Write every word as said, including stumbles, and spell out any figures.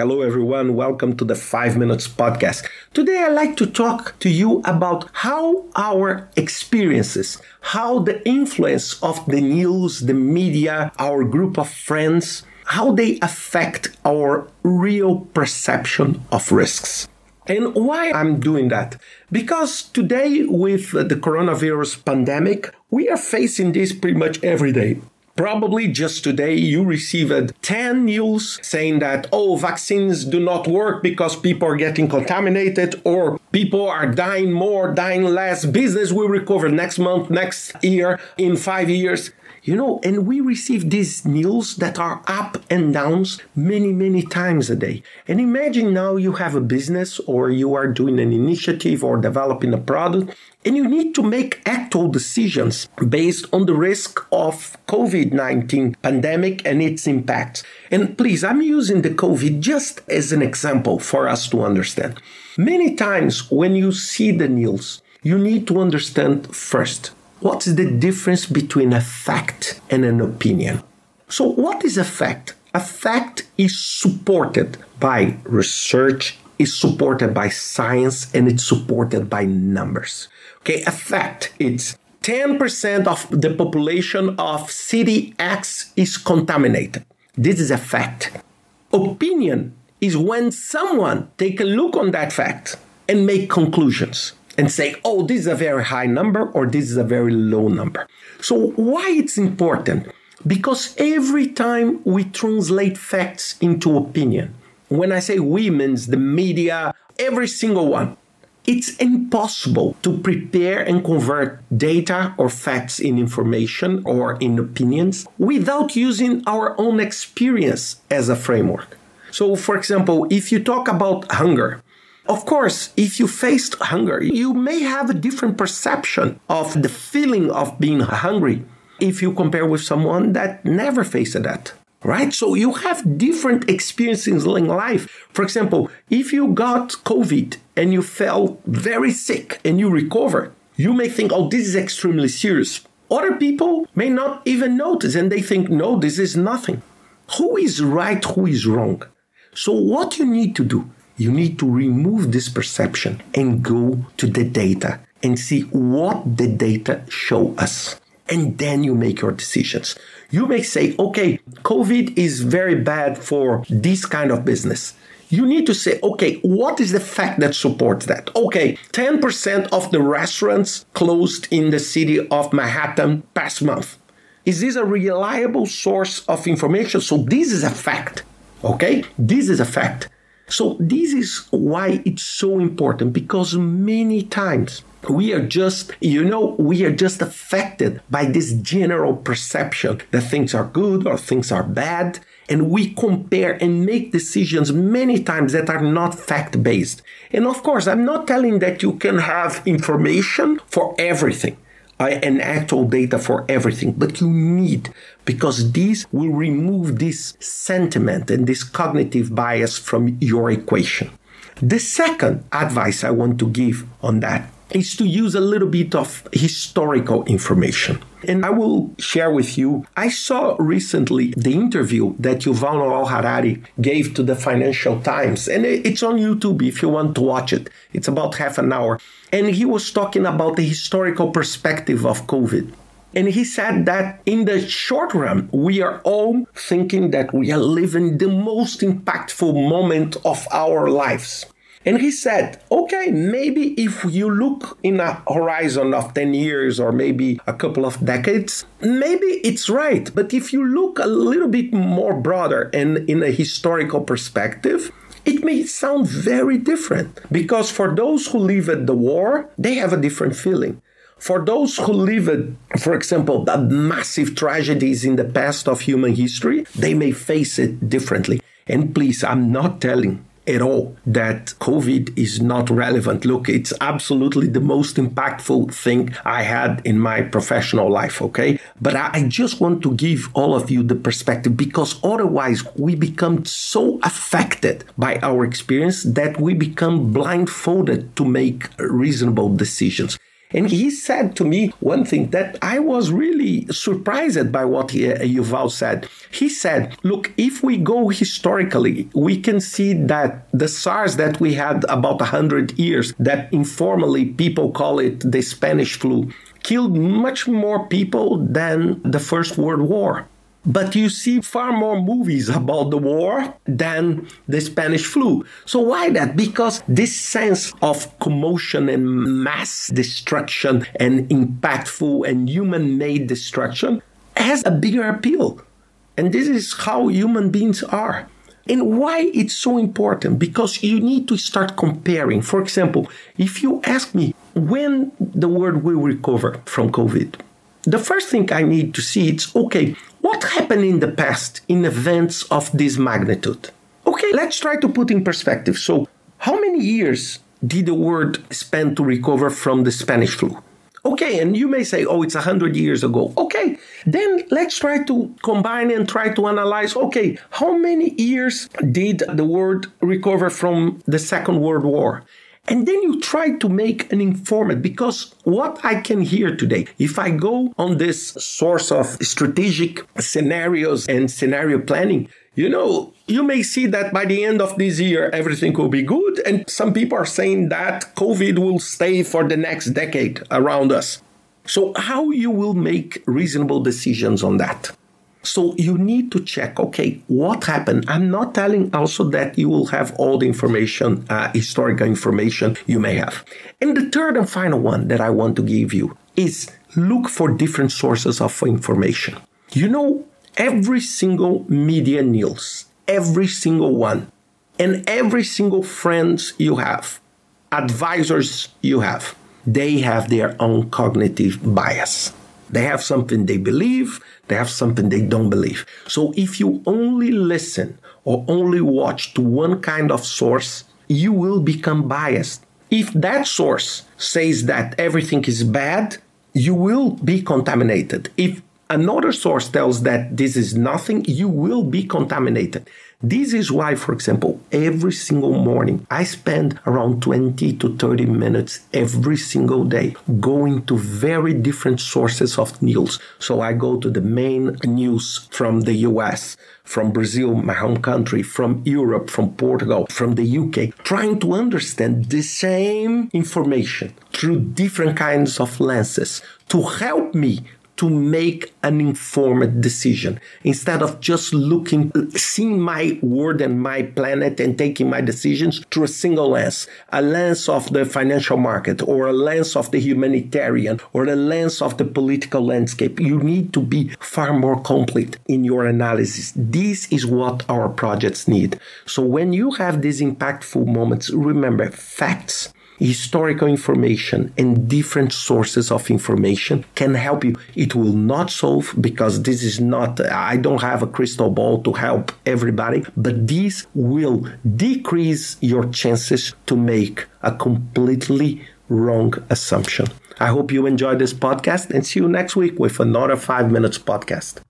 Hello, everyone. Welcome to the Five Minutes Podcast. Today, I'd like to talk to you about how our experiences, how the influence of the news, the media, our group of friends, how they affect our real perception of risks. And why I'm doing that? Because today, with the coronavirus pandemic, we are facing this pretty much every day. Probably just today you received ten news saying that, oh, vaccines do not work because people are getting contaminated, or people are dying more, dying less, business will recover next month, next year, in five years. You know, and we receive these news that are up and downs many, many times a day. And imagine now you have a business or you are doing an initiative or developing a product, and you need to make actual decisions based on the risk of covid nineteen pandemic and its impacts. And please, I'm using the COVID just as an example for us to understand. Many times when you see the news, you need to understand first, what's the difference between a fact and an opinion? So what is a fact? A fact is supported by research, is supported by science, and it's supported by numbers. Okay, a fact, it's ten percent of the population of city X is contaminated. This is a fact. Opinion is when someone take a look on that fact and make conclusions. And say, oh, this is a very high number or this is a very low number. So why it's important? Because every time we translate facts into opinion, when I say we means the media, every single one, it's impossible to prepare and convert data or facts in information or in opinions without using our own experience as a framework. So, for example, if you talk about hunger, of course, if you faced hunger, you may have a different perception of the feeling of being hungry if you compare with someone that never faced that, right? So you have different experiences in life. For example, if you got COVID and you felt very sick and you recovered, you may think, oh, this is extremely serious. Other people may not even notice and they think, no, this is nothing. Who is right? Who is wrong? So what you need to do? You need to remove this perception and go to the data and see what the data show us. And then you make your decisions. You may say, okay, COVID is very bad for this kind of business. You need to say, okay, what is the fact that supports that? Okay, ten percent of the restaurants closed in the city of Manhattan past month. Is this a reliable source of information? So this is a fact, okay? This is a fact. So this is why it's so important, because many times we are just, you know, we are just affected by this general perception that things are good or things are bad. And we compare and make decisions many times that are not fact-based. And of course, I'm not telling that you can have information for everything. And actual data for everything, but you need, because these will remove this sentiment and this cognitive bias from your equation. The second advice I want to give on that is to use a little bit of historical information. And I will share with you, I saw recently the interview that Yuval Noah Harari gave to the Financial Times, and it's on YouTube if you want to watch it. It's about half an hour. And he was talking about the historical perspective of COVID. And he said that in the short run, we are all thinking that we are living the most impactful moment of our lives. And he said, okay, maybe if you look in a horizon of ten years or maybe a couple of decades, maybe it's right. But if you look a little bit more broader and in a historical perspective, it may sound very different. Because for those who lived the war, they have a different feeling. For those who lived, for example, the massive tragedies in the past of human history, they may face it differently. And please, I'm not telling at all that COVID is not relevant. Look, it's absolutely the most impactful thing I had in my professional life, okay? But I just want to give all of you the perspective, because otherwise we become so affected by our experience that we become blindfolded to make reasonable decisions. And he said to me one thing that I was really surprised by what he, Yuval said. He said, look, if we go historically, we can see that the SARS that we had about one hundred years, that informally people call it the Spanish flu, killed much more people than the First World War. But you see far more movies about the war than the Spanish flu. So why that? Because this sense of commotion and mass destruction and impactful and human-made destruction has a bigger appeal. And this is how human beings are. And why it's so important? Because you need to start comparing. For example, if you ask me when the world will recover from COVID, the first thing I need to see is, okay, what happened in the past in events of this magnitude? Okay, let's try to put in perspective. So how many years did the world spend to recover from the Spanish flu? Okay, and you may say, oh, it's one hundred years ago. Okay, then let's try to combine and try to analyze, okay, how many years did the world recover from the Second World War? And then you try to make an informed, because what I can hear today, if I go on this source of strategic scenarios and scenario planning, you know, you may see that by the end of this year, everything will be good. And some people are saying that COVID will stay for the next decade around us. So how you will make reasonable decisions on that? So you need to check, okay, what happened? I'm not telling also that you will have all the information, uh, historical information you may have. And the third and final one that I want to give you is look for different sources of information. You know, every single media news, every single one, and every single friends you have, advisors you have, they have their own cognitive bias. They have something they believe, they have something they don't believe. So if you only listen or only watch to one kind of source, you will become biased. If that source says that everything is bad, you will be contaminated. If another source tells that this is nothing, you will be contaminated. This is why, for example, every single morning, I spend around twenty to thirty minutes every single day going to very different sources of news. So I go to the main news from the U S, from Brazil, my home country, from Europe, from Portugal, from the U K, trying to understand the same information through different kinds of lenses to help me to make an informed decision instead of just looking, seeing my world and my planet and taking my decisions through a single lens, a lens of the financial market or a lens of the humanitarian or a lens of the political landscape. You need to be far more complete in your analysis. This is what our projects need. So when you have these impactful moments, remember facts, historical information and different sources of information can help you. It will not solve because this is not, I don't have a crystal ball to help everybody, but this will decrease your chances to make a completely wrong assumption. I hope you enjoyed this podcast and see you next week with another five minutes podcast.